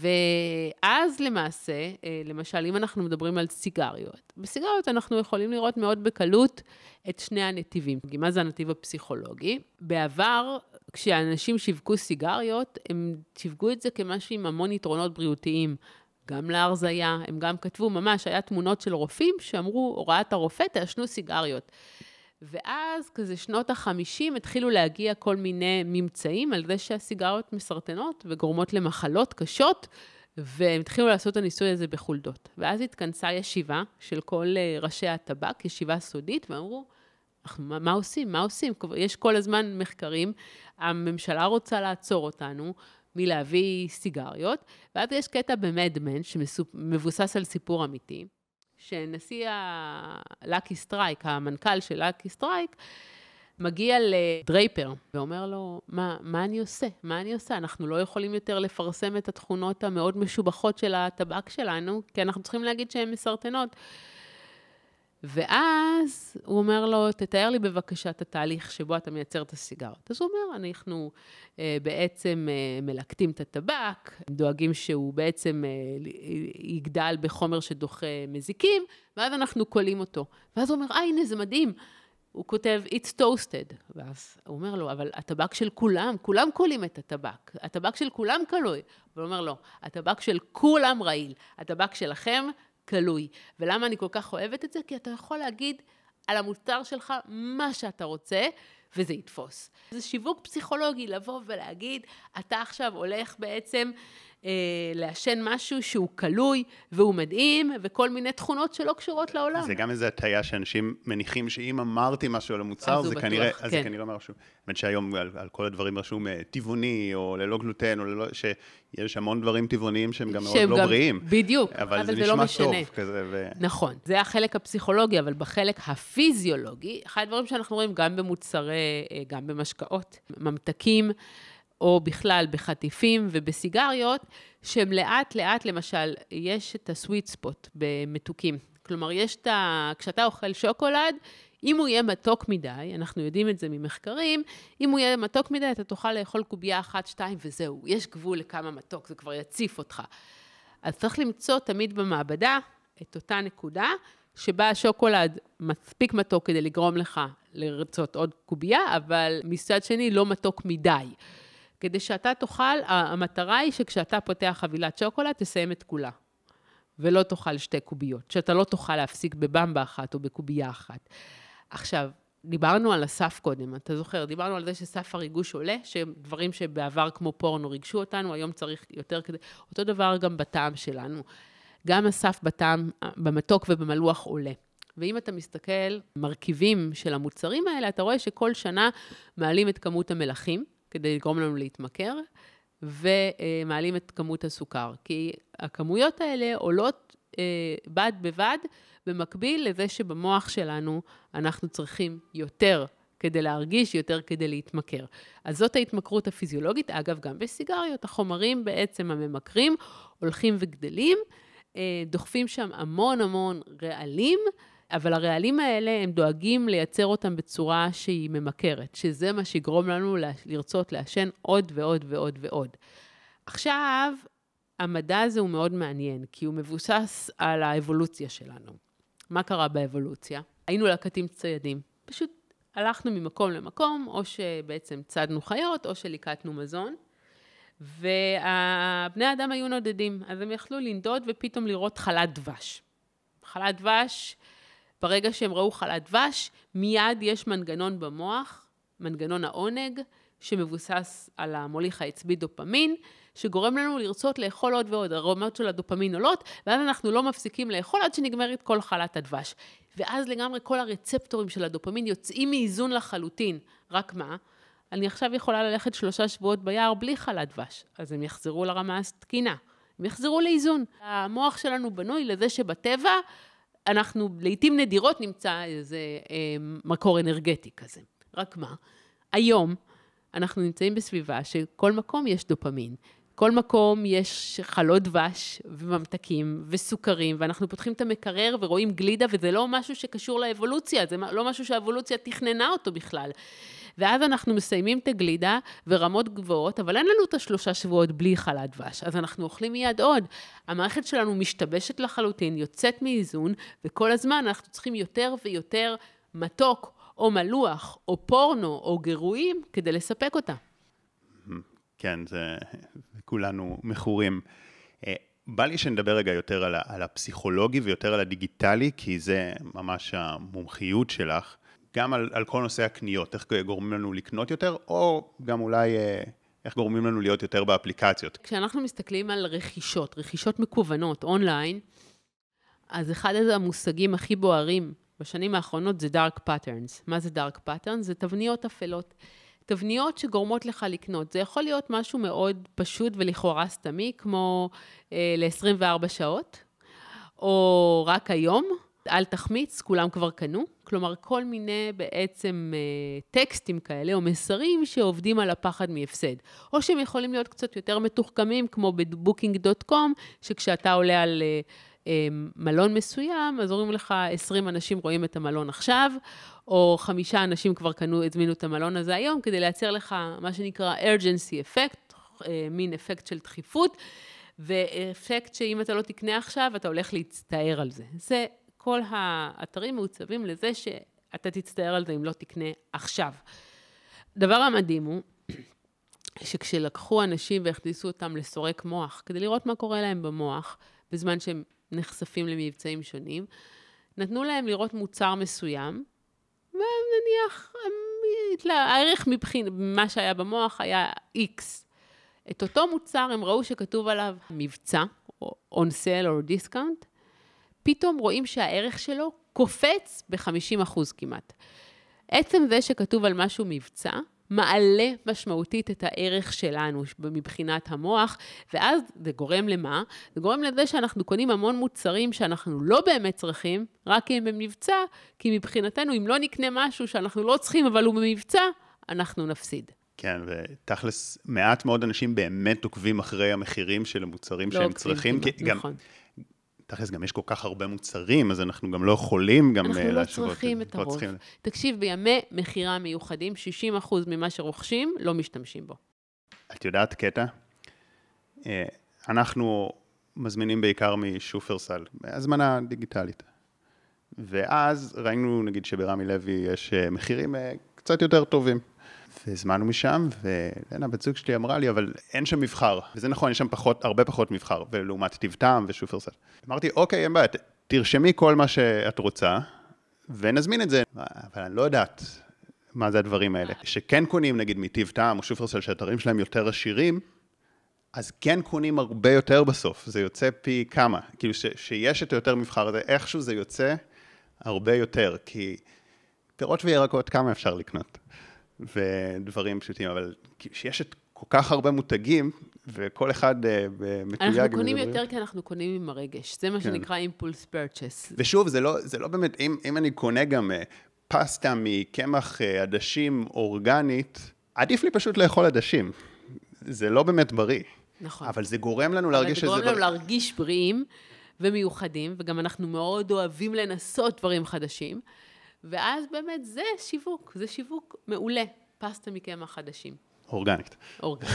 ואז למעשה, למשל, אם אנחנו מדברים על סיגריות, בסיגריות אנחנו יכולים לראות מאוד בקלות את שני הנתיבים. מה זה הנתיב הפסיכולוגי? בעבר, כשאנשים שיווקו סיגריות, הם שיווקו את זה כמשהו עם המון יתרונות בריאותיים. גם להרזיה, הם גם כתבו ממש, היה תמונות של רופאים שאמרו, הוראת הרופא, תעשנו סיגריות. ואז כזה שנות החמישים התחילו להגיע כל מיני ממצאים על זה שהסיגריות מסרטנות וגורמות למחלות קשות, והם התחילו לעשות את הניסוי הזה בחולדות. ואז התכנסה ישיבה של כל ראשי הטבק, ישיבה סודית, ואמרו, מה, מה עושים? מה עושים? יש כל הזמן מחקרים, הממשלה רוצה לעצור אותנו מלהביא סיגריות, ואז יש קטע במדמן שמבוסס על סיפור אמיתי, שנשיא הלאקי סטרייק, המנכ"ל של לאקי סטרייק, מגיע לדרייפר ואומר לו, מה, מה אני עושה? מה אני עושה? אנחנו לא יכולים יותר לפרסם את התכונות המאוד משובחות של הטבק שלנו, כי אנחנו צריכים להגיד שהן מסרטנות. ואז הוא אומר לו, תתאר לי בבקשה את התהליך שבו אתה מייצר את הסיגרות. אז הוא אומר, אנחנו אה, בעצם אה, מלקטים את הטבק, דואגים שהוא בעצם אה, יגדל בחומר שדוחה מזיקים, ואז אנחנו קולים אותו. ואז הוא אומר, אה, הנה, זה מדהים. הוא כותב, it's toasted. ואז הוא אומר לו, אבל הטבק של כולם, כולם קולים את הטבק. הטבק של כולם קלוי. אבל הוא אומר לו, הטבק של כולם רעיל. הטבק שלכם רעיל. כלוי. ולמה אני כל כך אוהבת את זה? כי אתה יכול להגיד על המוצר שלך מה שאתה רוצה, וזה יתפוס. זה שיווק פסיכולוגי, לבוא ולהגיד, אתה עכשיו הולך בעצם אה, לעשן משהו שהוא כלוי, והוא מדהים, וכל מיני תכונות שלא קשורות לעולם. זה גם איזו הטעיה שאנשים מניחים שאם אמרתי משהו על המוצר, זה כנראה, אז זה כנראה לא משהו. באמת שהיום על, על כל הדברים רשום טבעוני, או ללא גלוטן, או ללא, שיש המון דברים טבעוניים שהם גם מאוד לא בריאים. בדיוק, אבל זה לא משנה. נכון, זה החלק הפסיכולוגי, אבל בחלק הפיזיולוגי, אחד הדברים שאנחנו רואים גם במוצרי, גם במשקאות, ממתקים, או בכלל בחטיפים ובסיגריות, שהם לאט לאט, למשל, יש את הסוויט ספוט במתוקים. כלומר, יש את ה... כשאתה אוכל שוקולד, אם הוא יהיה מתוק מדי, אנחנו יודעים את זה ממחקרים, אם הוא יהיה מתוק מדי, אתה תוכל לאכול קובייה אחת, שתיים, וזהו. יש גבול לכמה מתוק, זה כבר יציף אותך. אז צריך למצוא תמיד במעבדה את אותה נקודה, שבה השוקולד מספיק מתוק כדי לגרום לך לרצות עוד קובייה, אבל מצד שני לא מתוק מדי. כדי שאתה תאכל, המטרה היא שכשאתה פותח חבילת שוקולד, תסיים את כולה. ולא תאכל שתי קוביות, שאתה לא תוכל להפסיק בבמבה אחת או בקובייה אחת. עכשיו, דיברנו על הסף קודם, אתה זוכר, דיברנו על זה שסף הריגוש עולה, שדברים שבעבר כמו פורנו ריגשו אותנו, היום צריך יותר כדי... אותו דבר גם בטעם שלנו. גם הסף בטעם, במתוק ובמלוח עולה. ואם אתה מסתכל, מרכיבים של המוצרים האלה, אתה רואה שכל שנה מעלים את כמות המלחים, כדי לגרום לנו להתמכר, ומעלים את כמות הסוכר. כי הכמויות האלה עולות בד בבד, במקביל לזה שבמוח שלנו אנחנו צריכים יותר כדי להרגיש, יותר כדי להתמכר. אז זאת ההתמכרות הפיזיולוגית, אגב, גם בסיגריות, החומרים בעצם הממכרים, הולכים וגדלים, דוחפים שם המון המון רעלים, אבל הרעלים האלה הם דואגים לייצר אותם בצורה שהיא ממכרת, שזה מה שיגרום לנו לרצות לעשן עוד ועוד ועוד ועוד. עכשיו, המדע הזה הוא מאוד מעניין, כי הוא מבוסס על האבולוציה שלנו. מה קרה באבולוציה? היינו לקטים ציידים. פשוט הלכנו ממקום למקום, או שבעצם צדנו חיות, או שליקטנו מזון, והבני האדם היו נודדים, אז הם יכלו לנדוד ופתאום לראות חלת דבש. חלת דבש... ברגע שהם ראו חלת דבש, מיד יש מנגנון במוח, מנגנון העונג, שמבוסס על המוליך העצבי דופמין, שגורם לנו לרצות לאכול עוד ועוד, הרמות של הדופמין עולות, ואז אנחנו לא מפסיקים לאכול עד שנגמרת כל חלת הדבש. ואז לגמרי כל הרצפטורים של הדופמין יוצאים מאיזון לחלוטין. רק מה? אני עכשיו יכולה ללכת שלושה שבועות ביער בלי חלת דבש, אז הם יחזרו לרמה התקינה, הם יחזרו לאיזון. המוח שלנו בנוי לזה שבטבע, אנחנו לעתים נדירות נמצא איזה אה, מקור אנרגטי כזה. רק מה? היום אנחנו נמצאים בסביבה שכל מקום יש דופמין. כל מקום יש חלות דבש וממתקים וסוכרים, ואנחנו פותחים את המקרר ורואים גלידה, וזה לא משהו שקשור לאבולוציה, זה לא משהו שהאבולוציה תכננה אותו בכלל. ואז אנחנו מסיימים את הגלידה ורמות גבוהות, אבל אין לנו את השלושה שבועות בלי חלת דבש, אז אנחנו אוכלים מיד עוד. המערכת שלנו משתבשת לחלוטין, יוצאת מאיזון, וכל הזמן אנחנו צריכים יותר ויותר מתוק, או מלוח, או פורנו, או גירויים, כדי לספק אותה. כן, זה כולנו מכורים. בא לי שנדבר רגע יותר על, על הפסיכולוגי ויותר על הדיגיטלי, כי זה ממש המומחיות שלך. גם על, על כל נושא הקניות, איך גורמים לנו לקנות יותר, או גם אולי איך גורמים לנו להיות יותר באפליקציות. כשאנחנו מסתכלים על רכישות, רכישות מקוונות, אונליין, אז אחד המושגים הכי בוערים בשנים האחרונות זה dark patterns. מה זה dark patterns? זה תבניות אפלות. תבניות שגורמות לך לקנות. זה יכול להיות משהו מאוד פשוט ולכאורה סתמי, כמו אה, ל-עשרים וארבע שעות, או רק היום, אל תחמיץ, כולם כבר קנו. כלומר, כל מיני בעצם אה, טקסטים כאלה, או מסרים שעובדים על הפחד מהפסד. או שהם יכולים להיות קצת יותר מתוחכמים, כמו בבוקינג דוט קום, שכשאתה עולה על... אה, מלון מסוים, אז אומרים לך, עשרים אנשים רואים את המלון עכשיו, או חמישה אנשים כבר קנו, הזמינו את המלון הזה היום, כדי לייצר לך מה שנקרא urgency effect, מין אפקט של דחיפות, ואפקט שאם אתה לא תקנה עכשיו, אתה הולך להצטער על זה. זה, כל האתרים מעוצבים לזה שאתה תצטער על זה אם לא תקנה עכשיו. דבר המדהים הוא, שכשלקחו אנשים והכניסו אותם לסורק מוח, כדי לראות מה קורה להם במוח, בזמן שהם נחשפים למבצעים שונים, נתנו להם לראות מוצר מסוים, והם נניח, הערך מבחינת, מה שהיה במוח היה X. את אותו מוצר הם ראו שכתוב עליו מבצע, או on sale או discount, פתאום רואים שהערך שלו קופץ ב-חמישים אחוז כמעט. עצם זה שכתוב על משהו מבצע, מעלה משמעותית את הערך שלנו מבחינת המוח, ואז זה גורם למה? זה גורם לזה שאנחנו קונים המון מוצרים שאנחנו לא באמת צריכים, רק אם במבצע, כי מבחינתנו, אם לא נקנה משהו שאנחנו לא צריכים, אבל הוא במבצע, אנחנו נפסיד. כן, ותכלס, מעט מאוד אנשים באמת עוקבים אחרי המחירים של המוצרים שהם צריכים, כי גם... תכלס, גם יש כל כך הרבה מוצרים, אז אנחנו גם לא יכולים גם להשוות. אנחנו לא צריכים את הרוב. תקשיב, בימי מחירה מיוחדים, שישים אחוז ממה שרוכשים, לא משתמשים בו. את יודעת, קטע? אנחנו מזמינים בעיקר משופרסל, הזמנה דיגיטלית. ואז ראינו, נגיד, שברמי לוי יש מחירים קצת יותר טובים. והזמנו משם, ולנה, בת זוג שלי אמרה לי, אבל אין שם מבחר. וזה נכון, יש שם פחות, הרבה פחות מבחר, ולעומת טיב טעם ושופרסל. אמרתי, אוקיי, אין בעיה, תרשמי כל מה שאת רוצה, ונזמין את זה. אבל אני לא יודעת מה זה הדברים האלה. שכן קונים, נגיד, מטיב טעם או שופרסל, שהאתרים שלהם יותר עשירים, אז כן קונים הרבה יותר בסוף. זה יוצא פי כמה. כאילו ש- שיש את היותר מבחר הזה, איכשהו זה יוצא הרבה יותר, כי פירות וירקות, כמה אפשר לקנות? ודברים פשוטים, אבל שיש את כל כך הרבה מותגים, וכל אחד מתויג. אנחנו קונים יותר כי אנחנו קונים עם הרגש. זה מה שנקרא אימפולס פרצ'ס. ושוב, זה לא, זה לא באמת, אם, אם אני קונה גם פסטה מקמח עדשים אורגנית, עדיף לי פשוט לאכול עדשים. זה לא באמת בריא. נכון. אבל זה גורם לנו להרגיש שזה בריא. זה גורם לנו להרגיש בריאים ומיוחדים, וגם אנחנו מאוד אוהבים לנסות דברים חדשים. ואז באמת זה שיווק, זה שיווק מעולה, פסטה מקמח חדשים. אורגנית. אורגנית.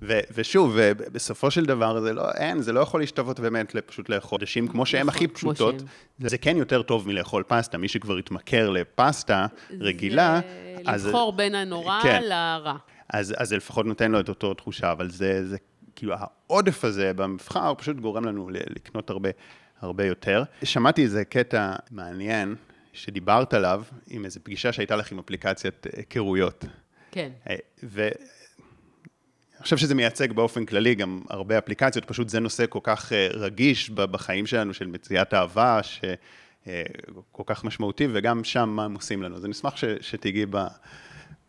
ו- ושוב, בסופו של דבר, זה לא, אין, זה לא יכול להשתוות באמת לפשוט לאכול חדשים, כמו שהן הכי פשוטות, זה, זה כן יותר טוב מלאכול פסטה, מי שכבר התמכר לפסטה רגילה, אז... לבחור בין הנורא כן. לרע. אז, אז זה לפחות נותן לו את אותו תחושה, אבל זה, זה כאילו, העודף הזה במבחר פשוט גורם לנו לקנות הרבה, הרבה יותר. שמעתי איזה קטע מעניין, שדיברת עליו עם איזו פגישה שהייתה לך עם אפליקציית היכרויות. כן. ואני חושב שזה מייצג באופן כללי גם הרבה אפליקציות, פשוט זה נושא כל כך רגיש בחיים שלנו, של מציאת אהבה, שכל כך משמעותי, וגם שם מה הם עושים לנו. אז אני אשמח ש... שתיגעי ב...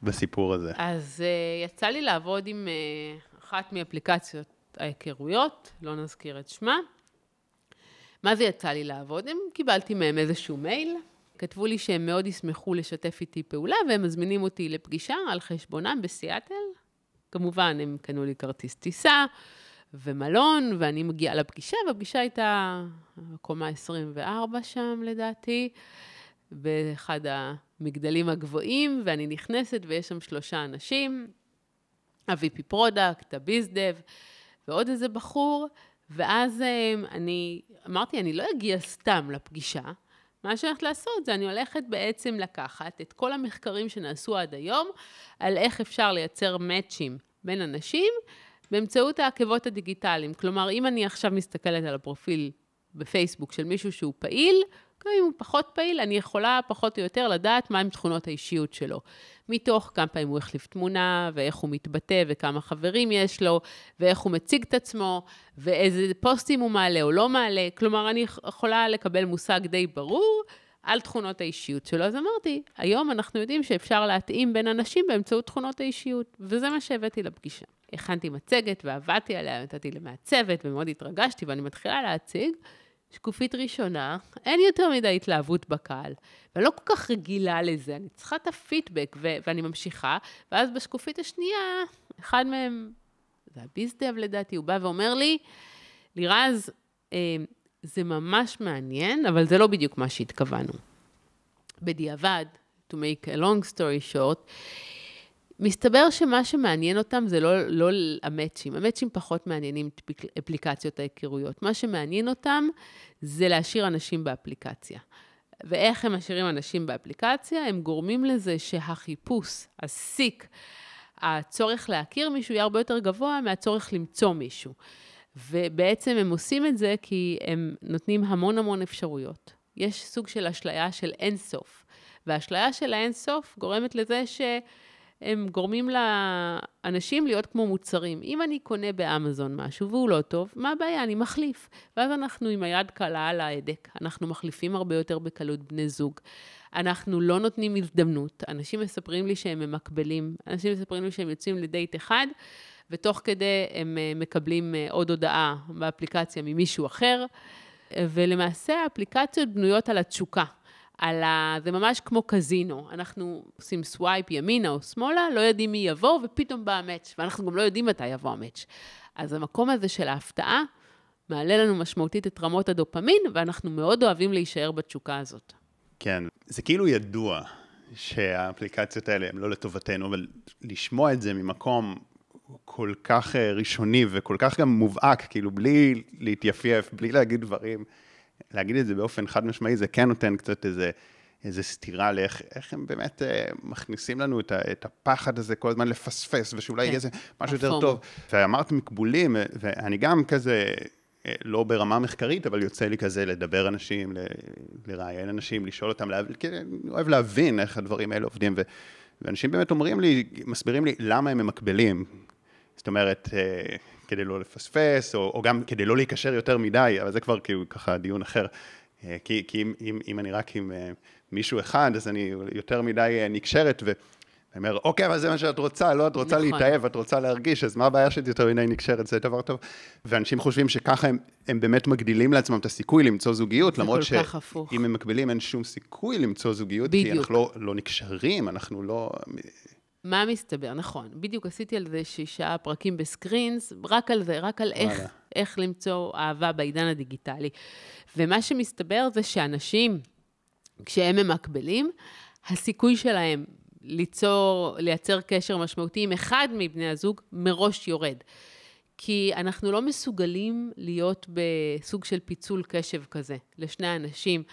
בסיפור הזה. אז יצא לי לעבוד עם אחת מאפליקציות ההיכרויות, לא נזכיר את שמה. מה זה יצא לי לעבוד? קיבלתי מהם איזשהו מייל, כתבו לי שהם מאוד ישמחו לשתף איתי פעולה, והם מזמינים אותי לפגישה על חשבונם בסיאטל. כמובן, הם קנו לי כרטיס טיסה ומלון, ואני מגיעה לפגישה, והפגישה הייתה קומה עשרים וארבע שם, לדעתי, באחד המגדלים הגבוהים, ואני נכנסת, ויש שם שלושה אנשים, ה-וי פי פרודקט, הביזדב, ועוד איזה בחור, ואז אני אמרתי, אני לא אגיע סתם לפגישה, מה שאני הולכת לעשות זה, אני הולכת בעצם לקחת את כל המחקרים שנעשו עד היום, על איך אפשר לייצר מאצ'ים בין אנשים, באמצעות העקבות הדיגיטליים. כלומר, אם אני עכשיו מסתכלת על הפרופיל בפייסבוק של מישהו שהוא פעיל, גם אם הוא פחות פעיל, אני יכולה פחות או יותר לדעת מהם תכונות האישיות שלו. מתוך כמה פעמים הוא החליף תמונה, ואיך הוא מתבטא, וכמה חברים יש לו, ואיך הוא מציג את עצמו, ואיזה פוסטים הוא מעלה או לא מעלה. כלומר, אני יכולה לקבל מושג די ברור על תכונות האישיות שלו. אז אמרתי, היום אנחנו יודעים שאפשר להתאים בין אנשים באמצעות תכונות האישיות, וזה מה שהבאתי לפגישה. הכנתי מצגת ועבדתי עליה, נתתי למעצבת, ומאוד התרגשתי, ואני מתחילה להציג. שקופית ראשונה, אין יותר מדי התלהבות בקהל, ואני לא כל כך רגילה לזה, אני צריכה את הפידבק, ו- ואני ממשיכה, ואז בשקופית השנייה, אחד מהם, זה הביזדב לדעתי, הוא בא ואומר לי, לירז, אה, זה ממש מעניין, אבל זה לא בדיוק מה שהתכוונו. בדיעבד, to make a long story short, מסתבר שמה שמעניין אותם זה לא, לא המאצ'ים. המאצ'ים פחות מעניינים את אפליקציות ההיכרויות. מה שמעניין אותם זה להשאיר אנשים באפליקציה. ואיך הם משאירים אנשים באפליקציה? הם גורמים לזה שהחיפוש, הסיק, הצורך להכיר מישהו יהיה הרבה יותר גבוה מהצורך למצוא מישהו. ובעצם הם עושים את זה כי הם נותנים המון המון אפשרויות. יש סוג של אשליה של אינסוף. והאשליה של האינסוף גורמת לזה ש... הם גורמים לאנשים להיות כמו מוצרים. אם אני קונה באמזון משהו והוא לא טוב, מה הבעיה? אני מחליף. ואז אנחנו עם היד קלה על ההדק. אנחנו מחליפים הרבה יותר בקלות בני זוג. אנחנו לא נותנים הזדמנות. אנשים מספרים לי שהם ממקבלים. אנשים מספרים לי שהם יוצאים לדייט אחד, ותוך כדי הם מקבלים עוד הודעה באפליקציה ממישהו אחר. ולמעשה האפליקציות בנויות על התשוקה. על ה... זה ממש כמו קזינו, אנחנו עושים סווייפ ימינה או שמאלה, לא יודעים מי יבוא ופתאום בא המאץ', ואנחנו גם לא יודעים מתי יבוא המאץ'. אז המקום הזה של ההפתעה מעלה לנו משמעותית את רמות הדופמין, ואנחנו מאוד אוהבים להישאר בתשוקה הזאת. כן, זה כאילו ידוע שהאפליקציות האלה הן לא לטובתנו, אבל לשמוע את זה ממקום כל כך ראשוני וכל כך גם מובהק, כאילו בלי להתייפייף, בלי להגיד דברים, להגיד את זה באופן חד משמעי, זה כן נותן קצת איזה, איזה סתירה לאיך, איך הם באמת אה, מכניסים לנו את, ה, את הפחד הזה כל הזמן לפספס, ושאולי יהיה כן. זה משהו יותר טוב. ואמרת מקבולים, ואני גם כזה, לא ברמה מחקרית, אבל יוצא לי כזה לדבר אנשים, ל, לראיין אנשים, לשאול אותם, לה, אוהב להבין איך הדברים האלה עובדים, ו, ואנשים באמת אומרים לי, מסבירים לי למה הם מקבלים. זאת אומרת, כדי לא לפספס, או, או גם כדי לא להיקשר יותר מדי, אבל זה כבר כאילו ככה דיון אחר. כי, כי אם, אם, אם אני רק עם מישהו אחד, אז אני יותר מדי נקשרת, ואני אומר, אוקיי, אבל זה מה שאת רוצה, לא, את רוצה נכון. להתאהב, את רוצה להרגיש, אז מה הבעיה שאת יותר מדי נקשרת, זה דבר טוב. ואנשים חושבים שככה הם, הם באמת מגדילים לעצמם את הסיכוי למצוא זוגיות, למרות שאם הם מקבילים, אין שום סיכוי למצוא זוגיות, בדיוק. כי אנחנו לא, לא נקשרים, אנחנו לא... מה מסתבר? נכון. בדיוק עשיתי על זה שישה פרקים בסקרינס, רק על זה, רק על איך, איך למצוא אהבה בעידן הדיגיטלי. ומה שמסתבר זה שאנשים, כשהם ממקבלים, הסיכוי שלהם ליצור, לייצר קשר משמעותי עם אחד מבני הזוג מראש יורד. כי אנחנו לא מסוגלים להיות בסוג של פיצול קשב כזה, לשני אנשים.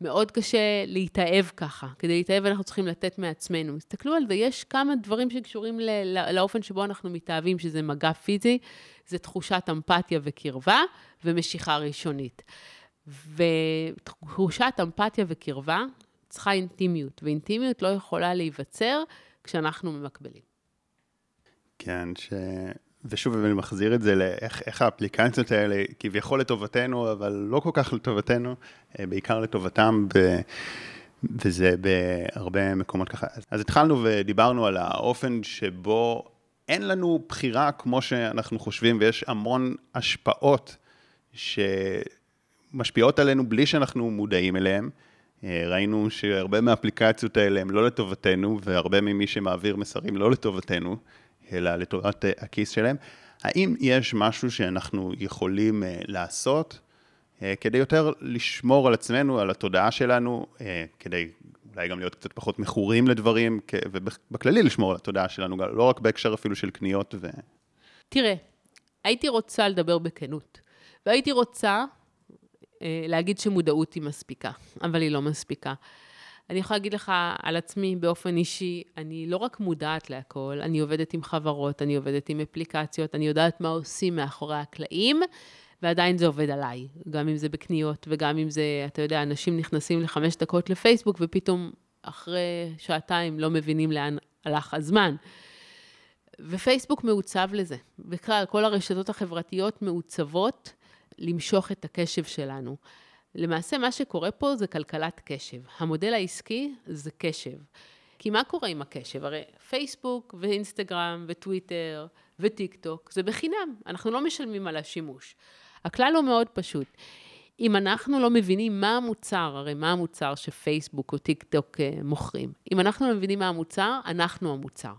מאוד קשה להתאהב ככה. כדי להתאהב אנחנו צריכים לתת מעצמנו. תסתכלו על זה, יש כמה דברים שקשורים לא, לאופן שבו אנחנו מתאהבים, שזה מגע פיזי, זה תחושת אמפתיה וקרבה, ומשיכה ראשונית. ותחושת אמפתיה וקרבה צריכה אינטימיות, ואינטימיות לא יכולה להיווצר כשאנחנו ממקבלים. כן, ש... ושוב, אני מחזיר את זה לאיך איך האפליקציות האלה, כביכול לטובתנו, אבל לא כל כך לטובתנו, בעיקר לטובתם, ב, וזה בהרבה מקומות ככה. אז התחלנו ודיברנו על האופן שבו אין לנו בחירה כמו שאנחנו חושבים, ויש המון השפעות שמשפיעות עלינו בלי שאנחנו מודעים אליהם, ראינו שהרבה מהאפליקציות האלה הם לא לטובתנו, והרבה ממי שמעביר מסרים לא לטובתנו, אלא לטובת הכיס שלהם. האם יש משהו שאנחנו יכולים לעשות כדי יותר לשמור על עצמנו, על התודעה שלנו, כדי אולי גם להיות קצת פחות מכורים לדברים, ובכללי לשמור על התודעה שלנו, לא רק בהקשר אפילו של קניות ו... תראה, הייתי רוצה לדבר בכנות, והייתי רוצה להגיד שמודעות היא מספיקה, אבל היא לא מספיקה. אני יכולה להגיד לך על עצמי באופן אישי, אני לא רק מודעת להכל, אני עובדת עם חברות, אני עובדת עם אפליקציות, אני יודעת מה עושים מאחורי הקלעים, ועדיין זה עובד עליי, גם אם זה בקניות, וגם אם זה, אתה יודע, אנשים נכנסים לחמש דקות לפייסבוק, ופתאום אחרי שעתיים לא מבינים לאן הלך הזמן. ופייסבוק מעוצב לזה. בכלל, כל הרשתות החברתיות מעוצבות למשוך את הקשב שלנו. למעשה, מה שקורה פה זה כלכלת קשב. המודל העסקי זה קשב. כי מה קורה עם הקשב? הרי פייסבוק ואינסטגרם וטוויטר וטיק טוק, זה בחינם. אנחנו לא משלמים על השימוש. הכלל הוא מאוד פשוט. אם אנחנו לא מבינים מה המוצר, הרי מה המוצר שפייסבוק או טיק טוק מוכרים, אם אנחנו לא מבינים מה המוצר, אנחנו המוצר.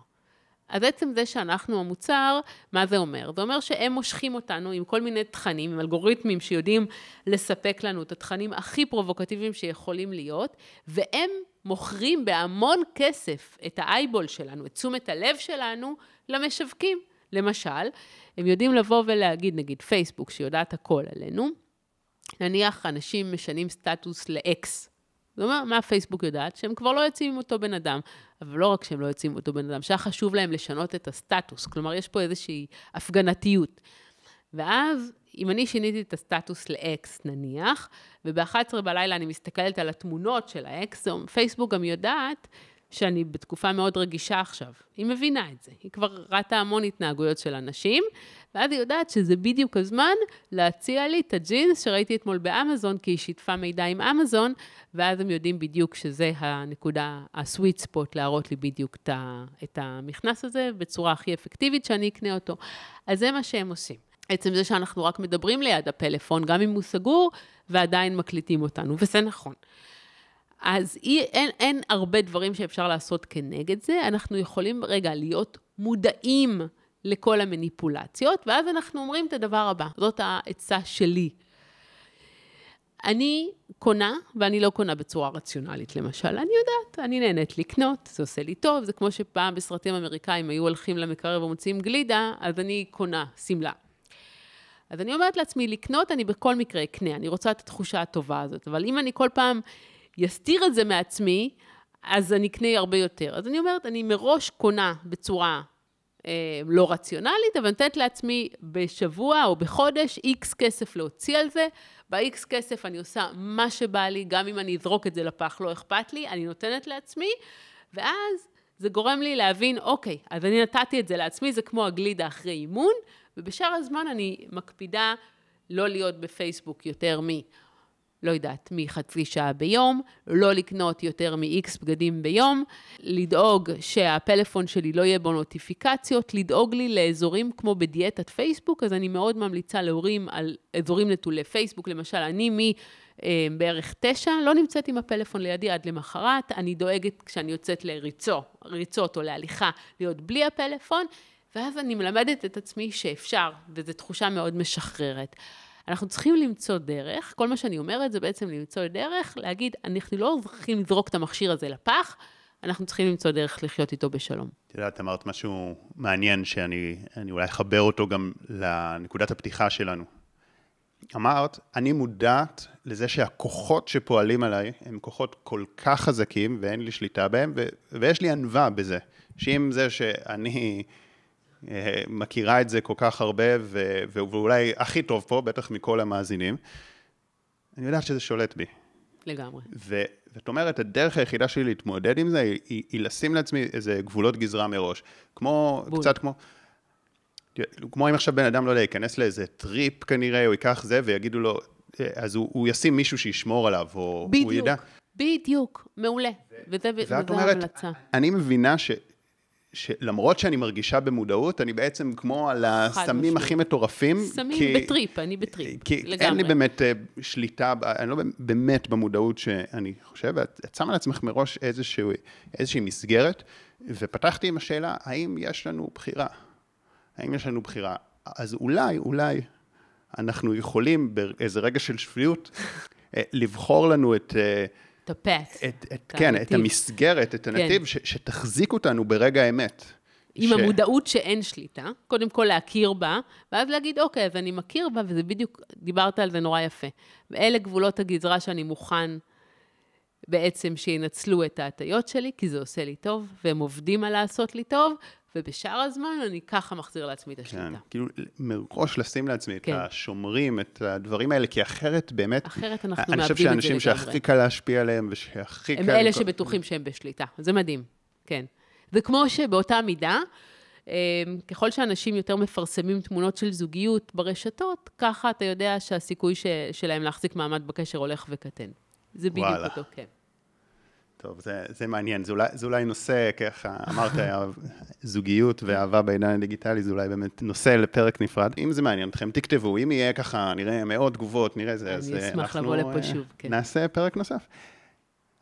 אז בעצם זה שאנחנו המוצר, מה זה אומר? זה אומר שהם מושכים אותנו עם כל מיני תכנים, עם אלגוריתמים שיודעים לספק לנו את התכנים הכי פרובוקטיביים שיכולים להיות, והם מוכרים בהמון כסף את האייבול שלנו, את תשומת הלב שלנו למשווקים. למשל, הם יודעים לבוא ולהגיד, נגיד פייסבוק, שיודעת הכל עלינו, נניח אנשים משנים סטטוס לאקס. זאת אומרת, מה פייסבוק יודעת? שהם כבר לא יוצאים עם אותו בן אדם, אבל לא רק שהם לא יוצאים עם אותו בן אדם, שהיה חשוב להם לשנות את הסטטוס, כלומר, יש פה איזושהי הפגנתיות. ואז, אם אני שיניתי את הסטטוס לאקס, נניח, וב-אחת עשרה בלילה אני מסתכלת על התמונות של האקס, פייסבוק גם יודעת שאני בתקופה מאוד רגישה עכשיו. היא מבינה את זה. היא כבר ראתה המון התנהגויות של אנשים, ואז היא יודעת שזה בדיוק הזמן להציע לי את הג'ינס שראיתי אתמול באמזון, כי היא שיתפה מידע עם אמזון, ואז הם יודעים בדיוק שזה הנקודה, הסוויט ספוט, להראות לי בדיוק את המכנס הזה, בצורה הכי אפקטיבית שאני אקנה אותו. אז זה מה שהם עושים. עצם זה שאנחנו רק מדברים ליד הפלאפון, גם אם הוא סגור, ועדיין מקליטים אותנו, וזה נכון. אז אין, אין הרבה דברים שאפשר לעשות כנגד זה, אנחנו יכולים רגע להיות מודעים לכל המניפולציות, ואז אנחנו אומרים את הדבר הבא, זאת העצה שלי. אני קונה, ואני לא קונה בצורה רציונלית למשל, אני יודעת, אני נהנית לקנות, זה עושה לי טוב, זה כמו שפעם בסרטים אמריקאים היו הולכים למקרר ומוצאים גלידה, אז אני קונה, סמלה. אז אני אומרת לעצמי, לקנות אני בכל מקרה אקנה, אני רוצה את התחושה הטובה הזאת, אבל אם אני כל פעם יסתיר את זה מעצמי, אז אני אקנה הרבה יותר. אז אני אומרת, אני מראש קונה בצורה אה, לא רציונלית, אבל נתת לעצמי בשבוע או בחודש, איקס כסף להוציא על זה, באיקס כסף אני עושה מה שבא לי, גם אם אני אזרוק את זה לפח, לא אכפת לי, אני נותנת לעצמי, ואז זה גורם לי להבין, אוקיי, אז אני נתתי את זה לעצמי, זה כמו הגלידה אחרי אימון, ובשאר הזמן אני מקפידה לא להיות בפייסבוק יותר מי, לא יודעת, מחצי שעה ביום, לא לקנות יותר מ-X בגדים ביום, לדאוג שהפלאפון שלי לא יהיה בו נוטיפיקציות, לדאוג לי לאזורים כמו בדיאטת פייסבוק, אז אני מאוד ממליצה להורים על אזורים נטולי פייסבוק, למשל, אני מ... בערך תשע, לא נמצאת עם הפלאפון לידי עד למחרת, אני דואגת כשאני יוצאת לריצות, ריצות או להליכה, להיות בלי הפלאפון, ואז אני מלמדת את עצמי שאפשר, וזו תחושה מאוד משחררת. אנחנו צריכים למצוא דרך, כל מה שאני אומרת זה בעצם למצוא דרך, להגיד, אנחנו לא צריכים לזרוק את המכשיר הזה לפח, אנחנו צריכים למצוא דרך לחיות איתו בשלום. אתה יודע, את אמרת משהו מעניין, שאני אולי אחבר אותו גם לנקודת הפתיחה שלנו. אמרת, אני מודעת לזה שהכוחות שפועלים עליי, הם כוחות כל כך חזקים, ואין לי שליטה בהם, ו- ויש לי ענווה בזה. שאם זה שאני מכירה את זה כל כך הרבה, ו- ואולי הכי טוב פה, בטח מכל המאזינים, אני יודעת שזה שולט בי. לגמרי. ו- ואת אומרת, הדרך היחידה שלי להתמודד עם זה, היא, היא, היא לשים לעצמי איזה גבולות גזרה מראש. כמו, בול. קצת כמו... כמו אם עכשיו בן אדם לא יודע, ייכנס לאיזה טריפ כנראה, הוא ייקח זה ויגידו לו, אז הוא, הוא ישים מישהו שישמור עליו, או בדיוק, הוא ידע. בדיוק, בדיוק, מעולה. וזה המלצה. ואת אומרת, המלצה. אני מבינה ש, שלמרות שאני מרגישה במודעות, אני בעצם כמו על הסמים הכי מטורפים. סמים בטריפ, אני בטריפ, לגמרי. אין לי באמת שליטה, אני לא באמת במודעות שאני חושב, את שמה לעצמך מראש איזושהי מסגרת, ופתחתי עם השאלה, האם יש לנו בחירה? האם יש לנו בחירה? אז אולי, אולי, אנחנו יכולים באיזה רגע של שפיות, לבחור לנו את... כן, את המסגרת, את הנתיב, שתחזיק אותנו ברגע האמת. עם המודעות שאין שליטה, קודם כל להכיר בה, ואז להגיד, אוקיי, אז אני מכיר בה, וזה בדיוק, דיברת על זה נורא יפה. ואלה גבולות הגזרה שאני מוכן בעצם שינצלו את ההטיות שלי, כי זה עושה לי טוב, והם עובדים על לעשות לי טוב, ובשאר הזמן אני ככה מחזיר לעצמי את השליטה. כן, כאילו מראש לשים לעצמי את השומרים, את הדברים האלה, כי אחרת באמת... אחרת אנחנו מאבדים את זה לגמרי. אני חושב שאנשים שהכי קל להשפיע עליהם ושהכי קל... הם אלה שבטוחים שהם בשליטה. זה מדהים, כן. זה כמו שבאותה מידה, ככל שאנשים יותר מפרסמים תמונות של זוגיות ברשתות, ככה אתה יודע שהסיכוי שלהם להחזיק מעמד בקשר הולך וקטן. זה בדיוק אותו, כן. טוב, זה, זה מעניין, זה אולי, זה אולי נושא, ככה אמרת, זוגיות ואהבה בעידן הדיגיטלי, זה אולי באמת נושא לפרק נפרד. אם זה מעניין אתכם, תכתבו, אם יהיה ככה, נראה מאות תגובות, נראה זה, אז אנחנו נעשה פרק נוסף.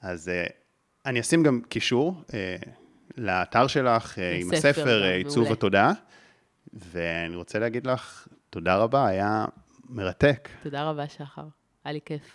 אז אני אשים גם קישור לאתר שלך עם הספר עיצוב התודעה, ואני רוצה להגיד לך, תודה רבה, היה מרתק. תודה רבה, שחר, היה לי כיף.